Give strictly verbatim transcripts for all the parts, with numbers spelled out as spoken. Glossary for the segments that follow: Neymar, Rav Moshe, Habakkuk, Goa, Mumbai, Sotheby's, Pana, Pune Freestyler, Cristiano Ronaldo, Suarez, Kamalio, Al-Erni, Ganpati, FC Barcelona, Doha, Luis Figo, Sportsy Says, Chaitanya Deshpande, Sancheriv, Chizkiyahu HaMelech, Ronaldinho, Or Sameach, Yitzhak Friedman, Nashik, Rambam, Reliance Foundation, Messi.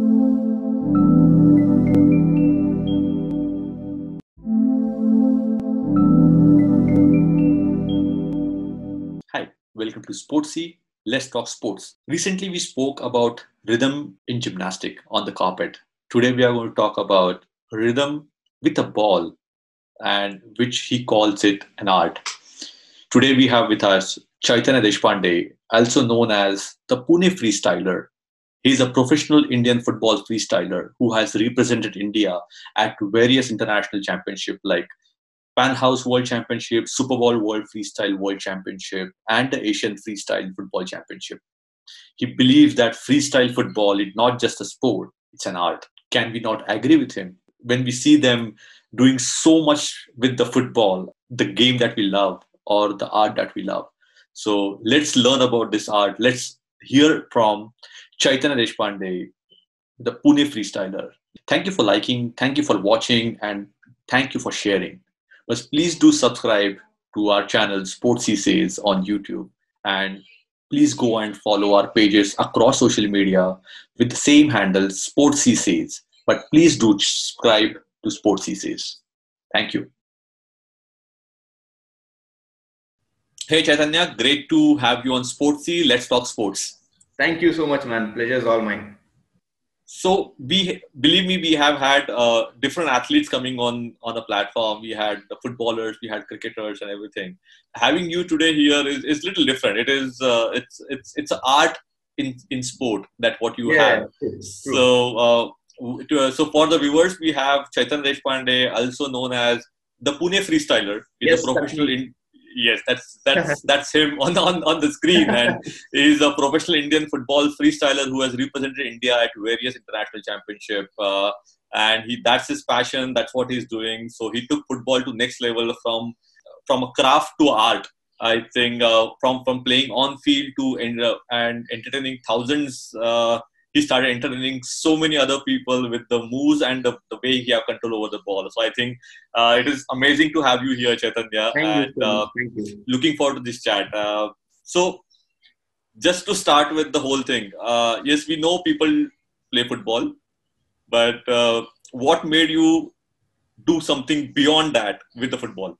Hi, welcome to Sportsy. Let's talk sports. Recently, we spoke about rhythm in gymnastics on the carpet. Today, we are going to talk about rhythm with a ball, and which he calls it an art. Today, we have with us Chaitanya Deshpande, also known as the Pune Freestyler. He is a professional Indian football freestyler who has represented India at various international championships like Panhouse World Championship, Super Bowl World Freestyle World Championship, and the Asian Freestyle Football Championship. He believes that freestyle football is not just a sport, it's an art. Can we not agree with him? When we see them doing so much with the football, the game that we love or the art that we love. So let's learn about this art. Let's hear from Chaitanya Deshpande, the Pune Freestyler. Thank you for liking, thank you for watching, and thank you for sharing. But please do subscribe to our channel Sportsy Says on YouTube, and please go and follow our pages across social media with the same handle Sportsy Says. But please do subscribe to Sportsy Says. Thank you. Hey Chaitanya, great to have you on Sportsy. Let's talk sports. Thank you so much, man. Pleasure is all mine. So we, believe me, we have had uh, different athletes coming on, on the platform. We had the footballers, we had cricketers and everything. Having you today here is, is little different. It is, uh, it's, it's, it's an art in, in sport that what you yeah, have. True, true. So, uh, to, uh, so for the viewers, we have Chaitanya Deshpande, also known as the Pune Freestyler. He's yes, a professional in, yes, that's, that's, that's him on, on, on the screen. And he's a professional Indian football freestyler who has represented India at various international championships. Uh, and he, that's his passion. That's what he's doing. So he took football to next level from, from a craft to art. I think uh, from, from playing on field to end, uh, and entertaining thousands. Uh, he started entertaining so many other people with the moves and the, the way he have control over the ball. So I think uh, it is amazing to have you here, Chaitanya. Thank and uh, Thank you. Looking forward to this chat. Uh, so just to start with the whole thing, uh, yes, we know people play football, but uh, what made you do something beyond that with the football?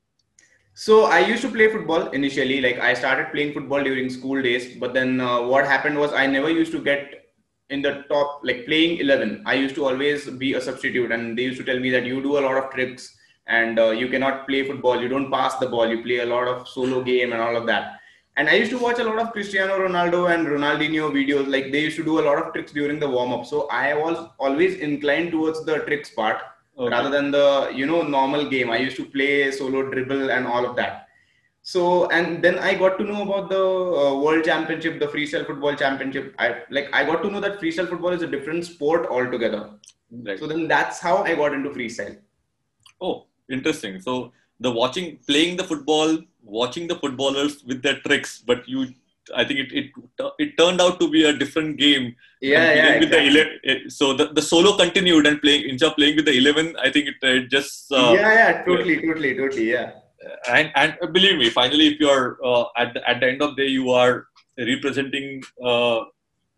So I used to play football initially. Like I started playing football during school days, but then uh, what happened was I never used to get in the top, like playing eleven. I used to always be a substitute, and they used to tell me that you do a lot of tricks and uh, you cannot play football, you don't pass the ball, you play a lot of solo game and all of that. And I used to watch a lot of Cristiano Ronaldo and Ronaldinho videos, like they used to do a lot of tricks during the warm-up. So I was always inclined towards the tricks part, okay, rather than the, you know, normal game. I used to play solo dribble and all of that. So, and then I got to know about the uh, World Championship, the Freestyle Football Championship. I like I got to know that freestyle football is a different sport altogether. Right. So then that's how I got into freestyle. Oh, interesting. So the watching, playing the football, watching the footballers with their tricks, but you, I think it it, it turned out to be a different game. Yeah, yeah. With exactly. the so the, the solo continued and playing, instead of playing with the eleven, I think it, it just... Uh, yeah, yeah, totally, yeah. totally, totally, yeah. And, and believe me, finally, if you are uh, at, the, at the end of the day, you are representing uh,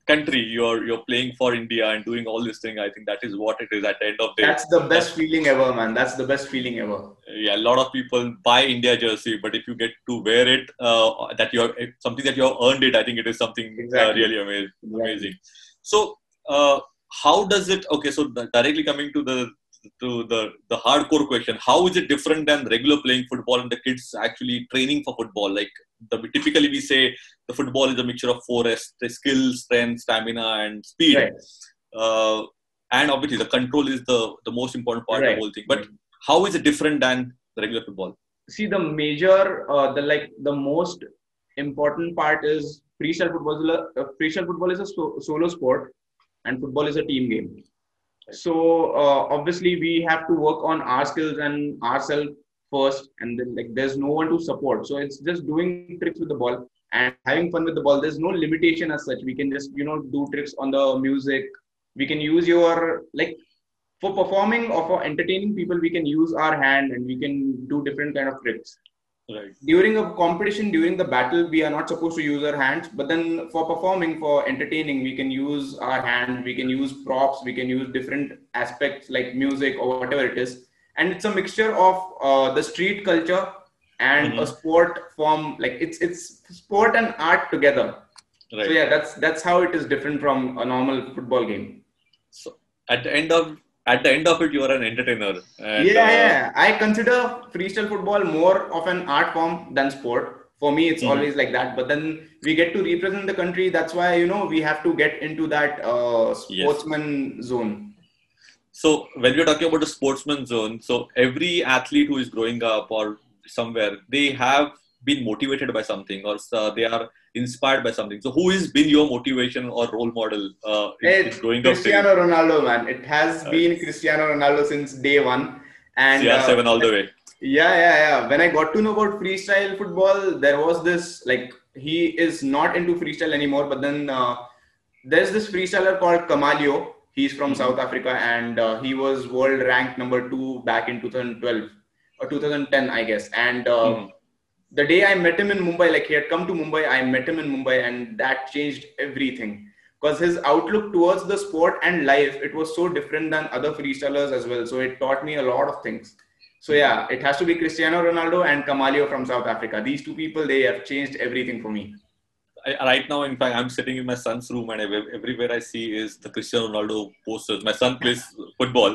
country, you're you're playing for India and doing all this thing. I think that is what it is at the end of the day. That's the best that's, feeling ever, man. That's the best feeling ever. Yeah, a lot of people buy India jersey, but if you get to wear it, uh, that you are something that you have earned it. I think it is something exactly. uh, really amazing. Amazing. So, uh, how does it? Okay, so directly coming to the. to the, the hardcore question, how is it different than regular playing football and the kids actually training for football? Like the, typically we say the football is a mixture of four S, the skill, strength, stamina and speed. Right. Uh, and obviously the control is the, the most important part right. of the whole thing. But how is it different than the regular football? See, the major, uh, the like the most important part is freestyle football. Uh, freestyle football is a so, solo sport and football is a team game. So uh, obviously we have to work on our skills and ourselves first, and then like there's no one to support. So it's just doing tricks with the ball and having fun with the ball. There's no limitation as such. We can just, you know, do tricks on the music. We can use your, like for performing or for entertaining people, we can use our hand and we can do different kind of tricks. Right. During a competition, during the battle, we are not supposed to use our hands, but then for performing, for entertaining, we can use our hands, we can use props, we can use different aspects like music or whatever it is. And it's a mixture of uh, the street culture and mm-hmm. a sport form, like it's it's sport and art together. Right. So yeah, that's that's how it is different from a normal football game. So at the end of At the end of it, you are an entertainer. And, yeah, uh, yeah. I consider freestyle football more of an art form than sport. For me, it's mm-hmm. always like that. But then we get to represent the country. That's why, you know, we have to get into that uh, sportsman yes. zone. So when we're talking about the sportsman zone, so every athlete who is growing up or somewhere, they have been motivated by something or uh, they are inspired by something. So who has been your motivation or role model uh, in, in growing up? Cristiano Ronaldo, man. It has uh, been Cristiano Ronaldo since day one. And C R seven uh, all the way. Yeah, yeah, yeah. When I got to know about freestyle football, there was this, like, he is not into freestyle anymore, but then uh, there's this freestyler called Kamalio. He's from mm-hmm. South Africa, and uh, he was world ranked number two back in twenty twelve or twenty ten, I guess. And uh, mm-hmm. the day I met him in Mumbai, like he had come to Mumbai, I met him in Mumbai, and that changed everything. Because his outlook towards the sport and life, it was so different than other freestylers as well. So it taught me a lot of things. So yeah, it has to be Cristiano Ronaldo and Kamalio from South Africa. These two people, they have changed everything for me. I, right now, in fact, I'm sitting in my son's room, and I, everywhere I see is the Cristiano Ronaldo posters. My son plays football.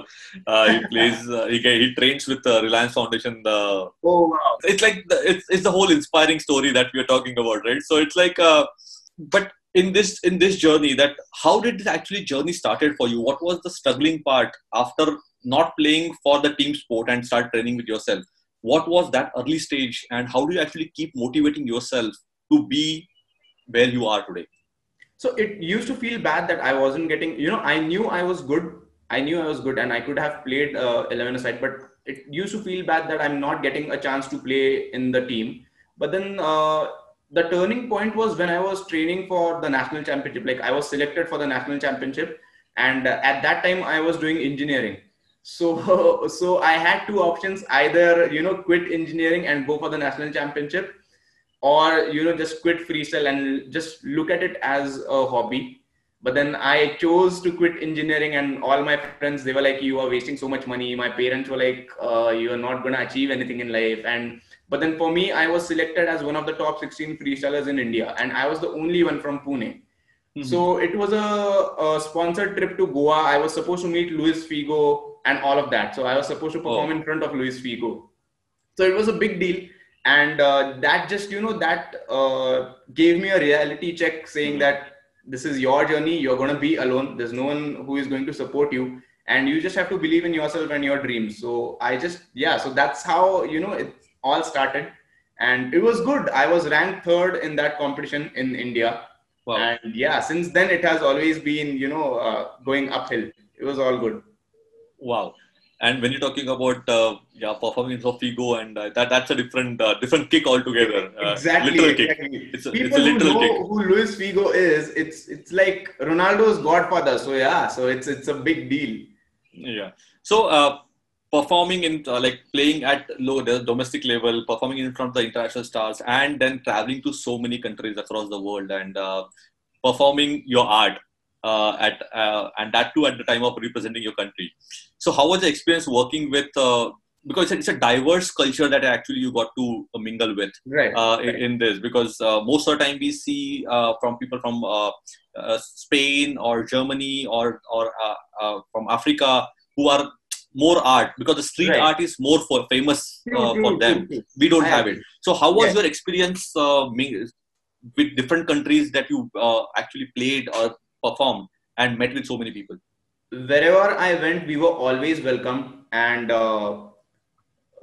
Uh, he plays. Uh, he, he trains with the uh, Reliance Foundation. The oh wow! It's like the, it's it's the whole inspiring story that we are talking about, right? So it's like, uh, but in this in this journey, that how did this actually journey started for you? What was the struggling part after not playing for the team sport and start training with yourself? What was that early stage, and how do you actually keep motivating yourself to be where you are today? So it used to feel bad that I wasn't getting, you know, I knew I was good. I knew I was good and I could have played uh, eleven a side, but it used to feel bad that I'm not getting a chance to play in the team. But then uh, the turning point was when I was training for the national championship. Like I was selected for the national championship, and uh, at that time I was doing engineering. So, so I had two options, either, you know, quit engineering and go for the national championship, or, you know, just quit freestyle and just look at it as a hobby. But then I chose to quit engineering, and all my friends, they were like, you are wasting so much money. My parents were like, uh, you are not going to achieve anything in life. And but then for me, I was selected as one of the top sixteen freestylers in India. And I was the only one from Pune. Mm-hmm. So it was a, a sponsored trip to Goa. I was supposed to meet Luis Figo and all of that. So I was supposed to perform oh. in front of Luis Figo. So it was a big deal. And uh, that just, you know, that uh, gave me a reality check saying mm-hmm. that this is your journey. You're going to be alone. There's no one who is going to support you, and you just have to believe in yourself and your dreams. So I just, yeah, so that's how, you know, it all started, and it was good. I was ranked third in that competition in India. Wow. And yeah, since then it has always been, you know, uh, going uphill. It was all good. Wow. And when you're talking about uh, yeah, performing for Figo, and uh, that that's a different uh, different kick altogether. Uh, exactly. Literal exactly. kick. It's a, People it's a literal who know kick. Who Luis Figo is, it's it's like Ronaldo's godfather. So yeah, so it's it's a big deal. Yeah. So uh, performing in uh, like playing at low the domestic level, performing in front of the international stars, and then traveling to so many countries across the world, and uh, performing your art. Uh, at uh, and that too at the time of representing your country. So how was the experience working with, uh, because it's a, it's a diverse culture that actually you got to uh, mingle with right, uh, right. In, in this, because uh, most of the time we see uh, from people from uh, uh, Spain or Germany or, or uh, uh, from Africa who are more art, because the street right. art is more for famous uh, for them. We don't have it. So how was yes. your experience uh, with different countries that you uh, actually played or performed and met with so many people? Wherever I went, we were always welcome. And uh,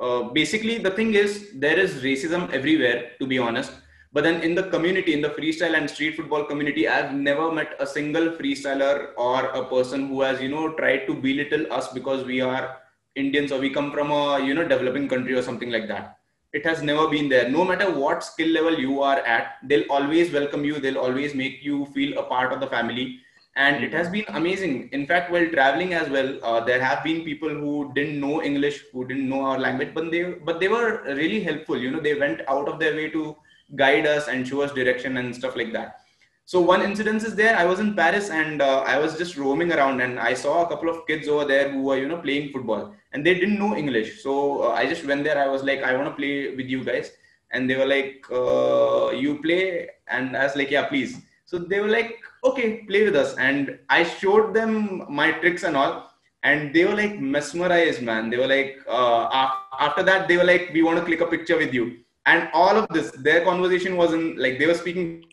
uh, basically the thing is, there is racism everywhere, to be honest. But then in the community, in the freestyle and street football community, I've never met a single freestyler or a person who has, you know, tried to belittle us because we are Indians or we come from a, you know, developing country or something like that. It has never been there. No matter what skill level you are at, they'll always welcome you. They'll always make you feel a part of the family. And it has been amazing. In fact, while traveling as well, uh, there have been people who didn't know English, who didn't know our language, but they but they were really helpful. You know, they went out of their way to guide us and show us direction and stuff like that. So one incident is there. I was in Paris and uh, I was just roaming around and I saw a couple of kids over there who were, you know, playing football and they didn't know English. So uh, I just went there. I was like, I want to play with you guys. And they were like, uh, you play? And I was like, yeah, please. So they were like, okay, play with us. And I showed them my tricks and all. And they were like mesmerized, man. They were like, uh, after that, they were like, we want to click a picture with you. And all of this, their conversation was in, like, they were speaking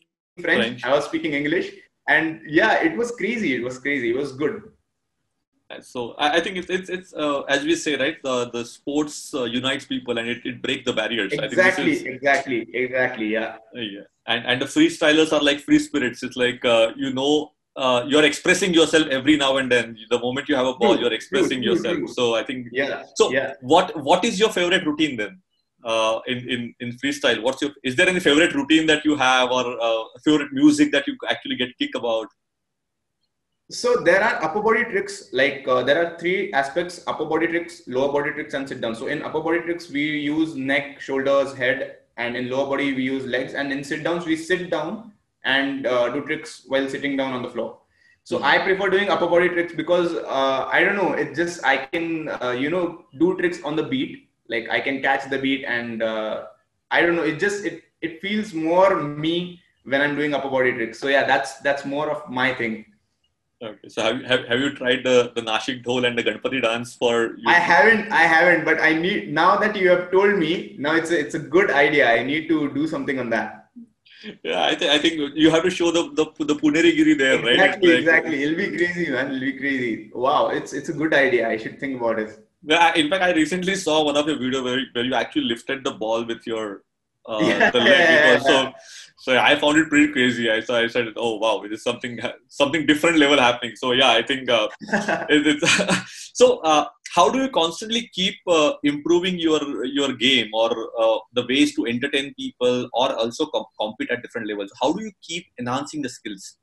French, French. I was speaking English. And yeah, it was crazy. It was crazy. It was good. So I think it's, it's, it's uh, as we say, right, the, the sports uh, unites people and it, it breaks the barriers. Exactly, I think this is, exactly, exactly. Yeah. Yeah. And, and the freestylers are like free spirits. It's like, uh, you know, uh, you're expressing yourself every now and then. The moment you have a ball, dude, you're expressing dude, yourself. Dude, dude. So I think, yeah. So yeah. What, what is your favorite routine then? Uh, in, in, in freestyle, what's your, is there any favorite routine that you have or uh, favorite music that you actually get kick about? So there are upper body tricks, like uh, there are three aspects: upper body tricks, lower body tricks, and sit down. So in upper body tricks, we use neck, shoulders, head, and in lower body, we use legs. And in sit downs, we sit down and uh, do tricks while sitting down on the floor. So I prefer doing upper body tricks because uh, I don't know, it's just, I can, uh, you know, do tricks on the beat. Like I can catch the beat and uh, I don't know, it just, it, it feels more me when I'm doing upper body tricks. So yeah, that's, that's more of my thing. Okay. So have, have, have you tried the, the Nashik Dhol and the Ganpati dance for you? I haven't, I haven't, but I need, now that you have told me, now it's a, it's a good idea. I need to do something on that. Yeah, I, th I think you have to show the, the, the Punerigiri there, exactly, right? Exactly, exactly. It'll be crazy, man. It'll be crazy. Wow. It's, it's a good idea. I should think about it. Yeah, in fact, I recently saw one of your videos where, where you actually lifted the ball with your uh, yeah, the leg. Yeah, yeah. So, so I found it pretty crazy. I so I said, oh wow, it is something something different level happening. So yeah, I think uh, it, it's so. Uh, how do you constantly keep uh, improving your your game or uh, the ways to entertain people or also com compete at different levels? How do you keep enhancing the skills?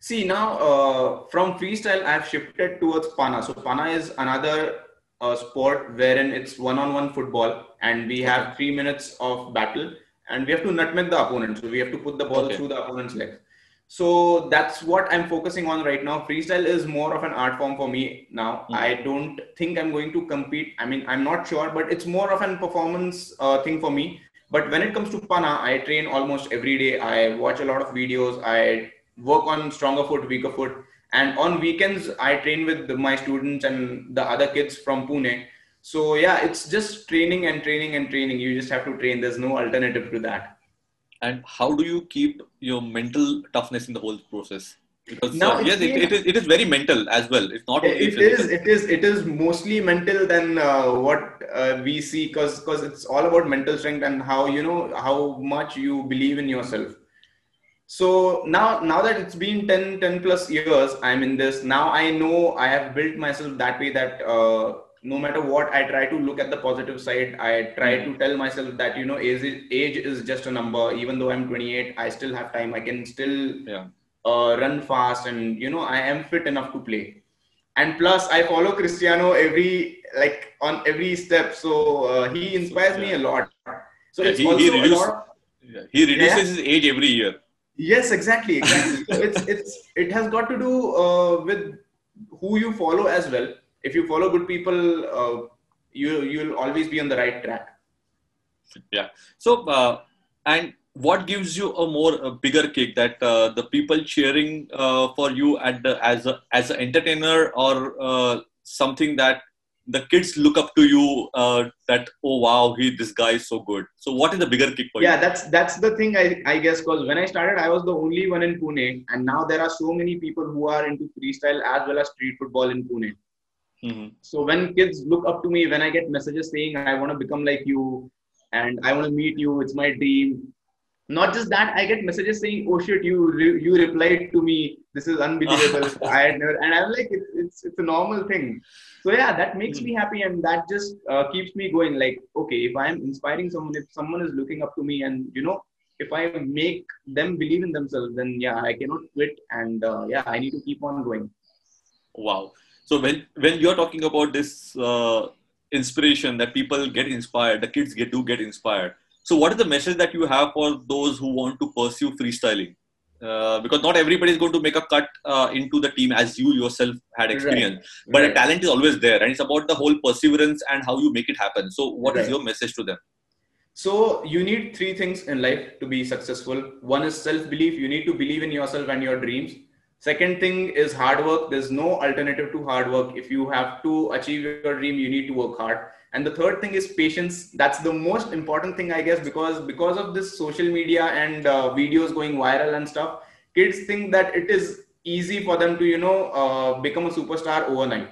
See now, uh, from freestyle, I've shifted towards Pana. So Pana is another a sport wherein it's one-on-one football and we have three minutes of battle and we have to nutmeg the opponent. So we have to put the ball okay. through the opponent's legs. So that's what I'm focusing on right now. Freestyle is more of an art form for me now. Mm-hmm. I don't think I'm going to compete. I mean, I'm not sure, but it's more of a performance uh, thing for me. But when it comes to Pana, I train almost every day. I watch a lot of videos. I work on stronger foot, weaker foot. And on weekends, I train with my students and the other kids from Pune. So yeah, it's just training and training and training. You just have to train. There's no alternative to that. And how do you keep your mental toughness in the whole process? Because now uh, yes, it, it is. It is very mental as well. It's not. It, it is. It is. It is mostly mental than uh, what uh, we see, because because it's all about mental strength and how you know how much you believe in yourself. So now, now that it's been ten, ten plus years, I'm in this. Now I know I have built myself that way that uh, no matter what, I try to look at the positive side. I try to tell myself that, you know, age, age is just a number. Even though I'm twenty-eight, I still have time. I can still yeah. uh, run fast and, you know, I am fit enough to play. And plus I follow Cristiano every, like on every step. So uh, he inspires so, yeah. me a lot. So yeah, it's he, also he reduce, a lot. Yeah, he reduces yeah. his age every year. Yes, exactly. Exactly. So it's, it's, it has got to do uh, with who you follow as well. If you follow good people, uh, you, you'll always be on the right track. Yeah. So, uh, and what gives you a more a bigger kick that uh, the people cheering uh, for you at the, as a, as an entertainer or uh, something that the kids look up to you uh, that, oh, wow, he, this guy is so good. So what is the bigger kick for yeah, you? Yeah, that's that's the thing, I, I guess, because when I started, I was the only one in Pune. And now there are so many people who are into freestyle as well as street football in Pune. Mm-hmm. So when kids look up to me, when I get messages saying, I want to become like you and I want to meet you, it's my dream. Not just that, I get messages saying, oh, shit, you re you replied to me. This is unbelievable. I had never, and I'm like, it's, it's, it's a normal thing. So yeah, that makes me happy and that just uh, keeps me going. Like, okay, if I'm inspiring someone, if someone is looking up to me and, you know, if I make them believe in themselves, then yeah, I cannot quit, and uh, yeah, I need to keep on going. Wow. So when when you're talking about this uh, inspiration, that people get inspired, the kids get do get inspired. So what is the message that you have for those who want to pursue freestyling? Uh, because not everybody is going to make a cut uh, into the team, as you yourself had experienced. Right. But right. the talent is always there, and it's about the whole perseverance and how you make it happen. So what right. is your message to them? So you need three things in life to be successful. One is self-belief. You need to believe in yourself and your dreams. Second thing is hard work. There's no alternative to hard work. If you have to achieve your dream, you need to work hard. And the third thing is patience. That's the most important thing, I guess, because because of this social media and uh, videos going viral and stuff, kids think that it is easy for them to, you know, uh, become a superstar overnight.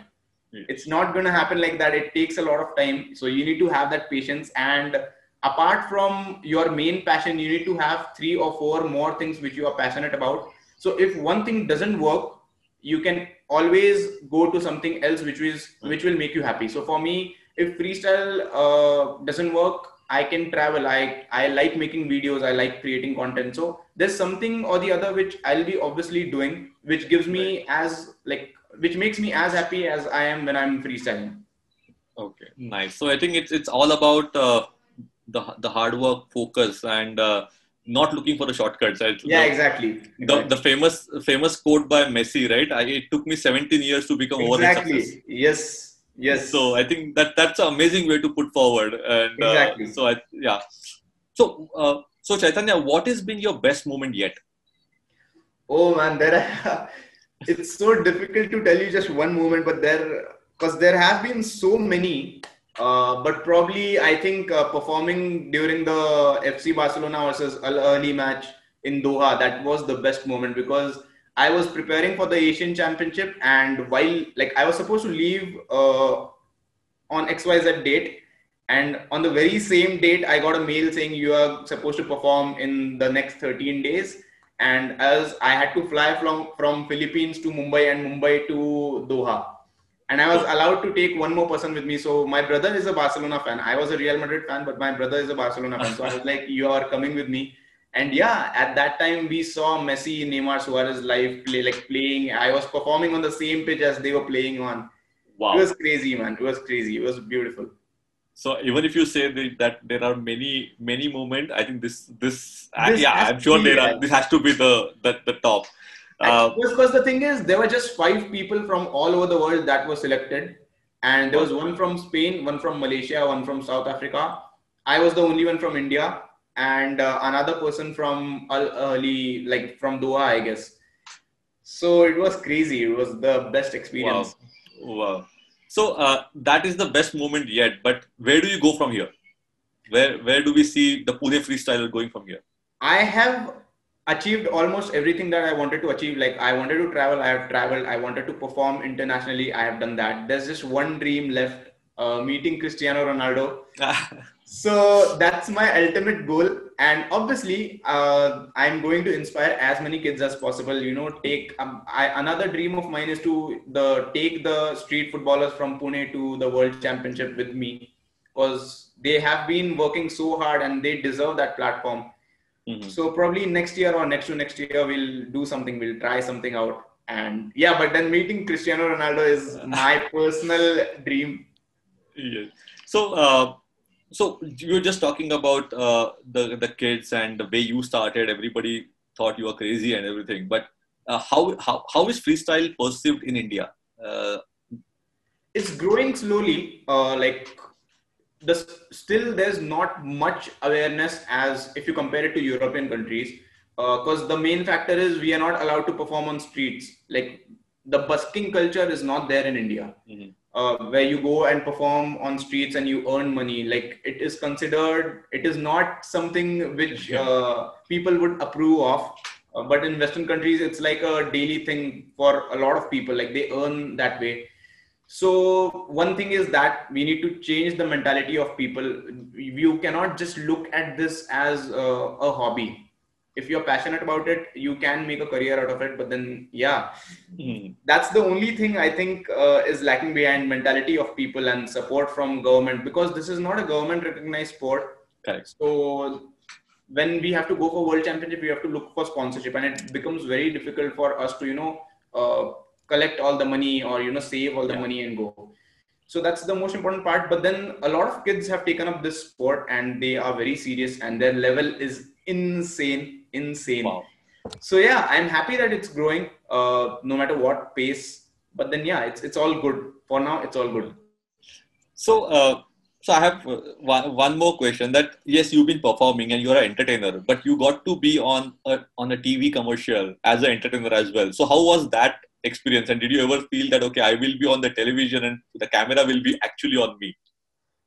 Yeah. It's not going to happen like that. It takes a lot of time. So you need to have that patience. And apart from your main passion, you need to have three or four more things which you are passionate about. So if one thing doesn't work, you can always go to something else which is which will make you happy. So for me, if freestyle uh, doesn't work, I can travel. I, I like making videos. I like creating content. So there's something or the other which I'll be obviously doing, which gives me as like, which makes me as happy as I am when I'm freestyling. Okay, nice. So I think it's, it's all about uh, the, the hard work, focus, and uh, not looking for the shortcuts. I, yeah, the, exactly. The, the famous famous quote by Messi, right? I, it took me seventeen years to become overly successful. Exactly. Yes. Yes. So I think that that's an amazing way to put forward. And, exactly. Uh, so I, yeah. So uh, so Chaitanya, what has been your best moment yet? Oh man, there are, it's so difficult to tell you just one moment, but there, because there have been so many. Uh, but probably I think uh, performing during the F C Barcelona versus Al-Erni match in Doha, that was the best moment, because I was preparing for the Asian Championship, and while like I was supposed to leave uh, on X Y Z date, and on the very same date I got a mail saying you are supposed to perform in the next thirteen days, and as I had to fly from, from Philippines to Mumbai and Mumbai to Doha, and I was allowed to take one more person with me. So my brother is a Barcelona fan. I was a Real Madrid fan, but my brother is a Barcelona fan. So I was like, you are coming with me. And yeah, at that time we saw Messi, Neymar, Suarez live play, like playing. I was performing on the same pitch as they were playing on. Wow. It was crazy, man. It was crazy. It was beautiful. So even if you say that there are many, many moments, I think this, this, this yeah, I'm sure there are, this has to be the, the, the top. Uh, because the thing is, there were just five people from all over the world that were selected. And there was one from Spain, one from Malaysia, one from South Africa. I was the only one from India. And uh, another person from Al-Erni, like from Doha, I guess. So it was crazy. It was the best experience. Wow. Wow. So uh, that is the best moment yet. But where do you go from here? Where where do we see the Pune Freestyler going from here? I have achieved almost everything that I wanted to achieve. Like I wanted to travel. I have traveled. I wanted to perform internationally. I have done that. There's just one dream left. Uh, meeting Cristiano Ronaldo. So that's my ultimate goal, and obviously uh, I'm going to inspire as many kids as possible. You know, take um, I, another dream of mine is to the take the street footballers from Pune to the World Championship with me, because they have been working so hard and they deserve that platform. Mm-hmm. So probably next year or next to next year we'll do something. We'll try something out, and yeah. But then meeting Cristiano Ronaldo is my personal dream. Yes. So, uh, so you were just talking about uh, the the kids and the way you started. Everybody thought you were crazy and everything. But uh, how how how is freestyle perceived in India? Uh, it's growing slowly. Uh, like the still there's not much awareness as if you compare it to European countries. Because uh, the main factor is we are not allowed to perform on streets. Like the busking culture is not there in India. Mm-hmm. Uh, where you go and perform on streets and you earn money. Like it is considered, it is not something which uh, people would approve of. Uh, but in Western countries, it's like a daily thing for a lot of people. Like they earn that way. So one thing is that we need to change the mentality of people. You cannot just look at this as a, a hobby. If you're passionate about it, you can make a career out of it. But then, yeah, mm. that's the only thing I think uh, is lacking behind mentality of people and support from government, because this is not a government recognized sport. Correct. So when we have to go for world championship, we have to look for sponsorship, and it becomes very difficult for us to, you know, uh, collect all the money or, you know, save all the yeah. money and go. So that's the most important part. But then a lot of kids have taken up this sport and they are very serious and their level is insane, insane. Wow. So yeah, I'm happy that it's growing, uh, no matter what pace, but then yeah, it's, it's all good for now. It's all good. So, uh, So I have one, one more question that, yes, you've been performing and you're an entertainer, but you got to be on a, on a T V commercial as an entertainer as well. So how was that experience? And did you ever feel that, okay, I will be on the television and the camera will be actually on me?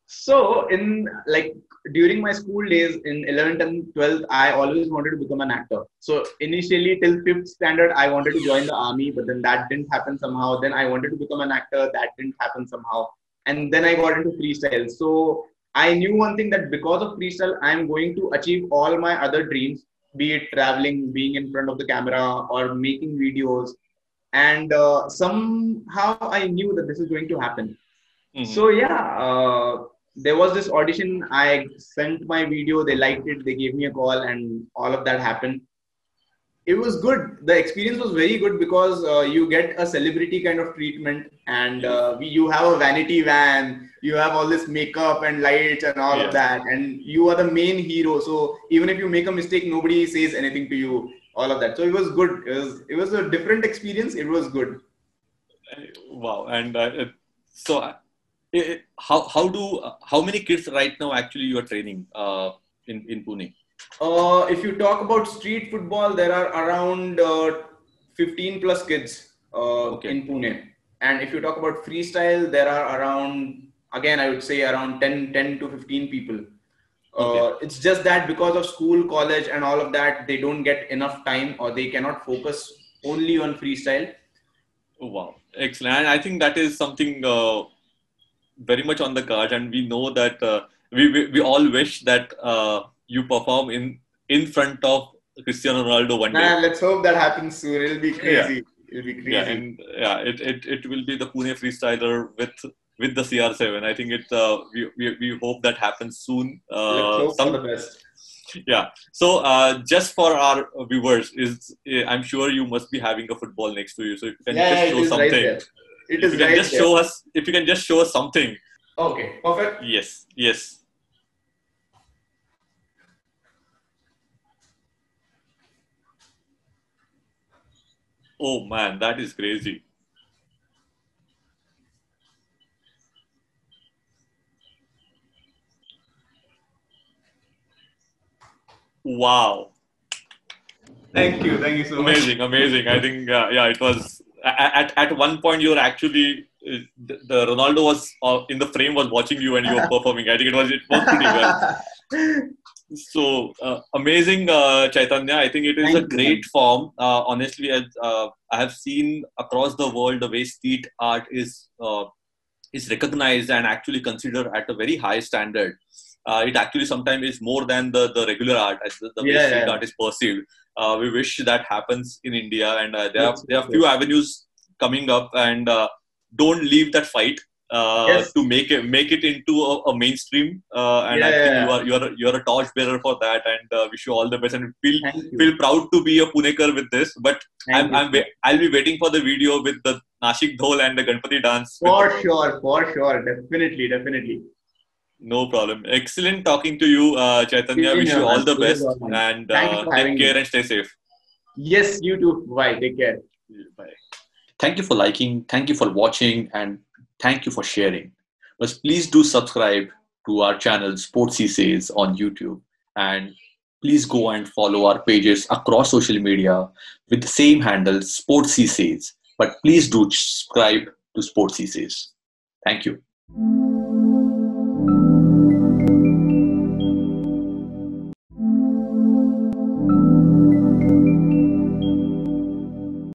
So in like during my school days in eleventh and twelfth, I always wanted to become an actor. So initially till fifth standard, I wanted to join the army, but then that didn't happen somehow. Then I wanted to become an actor. That didn't happen somehow. And then I got into freestyle. So I knew one thing, that because of freestyle, I'm going to achieve all my other dreams, be it traveling, being in front of the camera, or making videos. And uh, somehow I knew that this is going to happen. Mm-hmm. So yeah, uh, there was this audition. I sent my video, they liked it, they gave me a call, and all of that happened. It was good. The experience was very good because uh, you get a celebrity kind of treatment, and uh, we, you have a vanity van, you have all this makeup and lights and all yeah. of that. And you are the main hero. So even if you make a mistake, nobody says anything to you, all of that. So it was good. It was, it was a different experience. It was good. Wow. And uh, so uh, it, how, how do, uh, how many kids right now actually you are training uh, in, in Pune? Uh, if you talk about street football, there are around uh, fifteen plus kids uh, okay. in Pune. And if you talk about freestyle, there are around, again, I would say around ten to fifteen people. Uh, okay. It's just that because of school, college and all of that, they don't get enough time or they cannot focus only on freestyle. Oh, wow. Excellent. And I think that is something uh, very much on the card. And we know that uh, we, we, we all wish that... Uh, you perform in, in front of Cristiano Ronaldo one day. Man, let's hope that happens soon. It'll be crazy. Yeah. It'll be crazy. Yeah, and yeah, it, it, it will be the Pune Freestyler with with the C R seven. I think it. Uh, we, we we hope that happens soon. Uh, let's hope some, for the best. Yeah. So uh, just for our viewers, is I'm sure you must be having a football next to you. So if you can yeah, just yeah, show it is something, right there. It is if you can right just there. show us. If you can just show us something. Okay. Perfect. Yes. Yes. Oh man, that is crazy. Wow. Thank you. Thank you so much. Amazing, amazing. I think, uh, yeah, it was at, at one point you were actually, uh, the, the Ronaldo was uh, in the frame was watching you and you were performing. I think it was, it worked pretty well. So uh, amazing, uh, Chaitanya. I think it is Thank a great you. form. Uh, honestly, as, uh, I have seen across the world the way street art is uh, is recognized and actually considered at a very high standard. Uh, it actually sometimes is more than the, the regular art, as the, the way yeah, street yeah. art is perceived. Uh, we wish that happens in India, and uh, there yes, are there yes. are few avenues coming up. And uh, don't leave that fight. Uh, yes. To make it make it into a, a mainstream, uh, and yeah, I think yeah. you are you are you are a torchbearer for that, and uh, wish you all the best. And feel feel proud to be a Punekar with this. But Thank I'm I'm I'll be waiting for the video with the Nashik Dhol and the Ganpati dance. For sure, for sure, definitely, definitely. No problem. Excellent talking to you, uh, Chaitanya. Wish you all the best, and uh, take care and stay safe. Yes, you too. Bye. Take care. Bye. Thank you for liking. Thank you for watching, and thank you for sharing. But please do subscribe to our channel Sportsy Says on YouTube, and please go and follow our pages across social media with the same handle Sportsy Says. But please do subscribe to Sportsy Says. Thank you.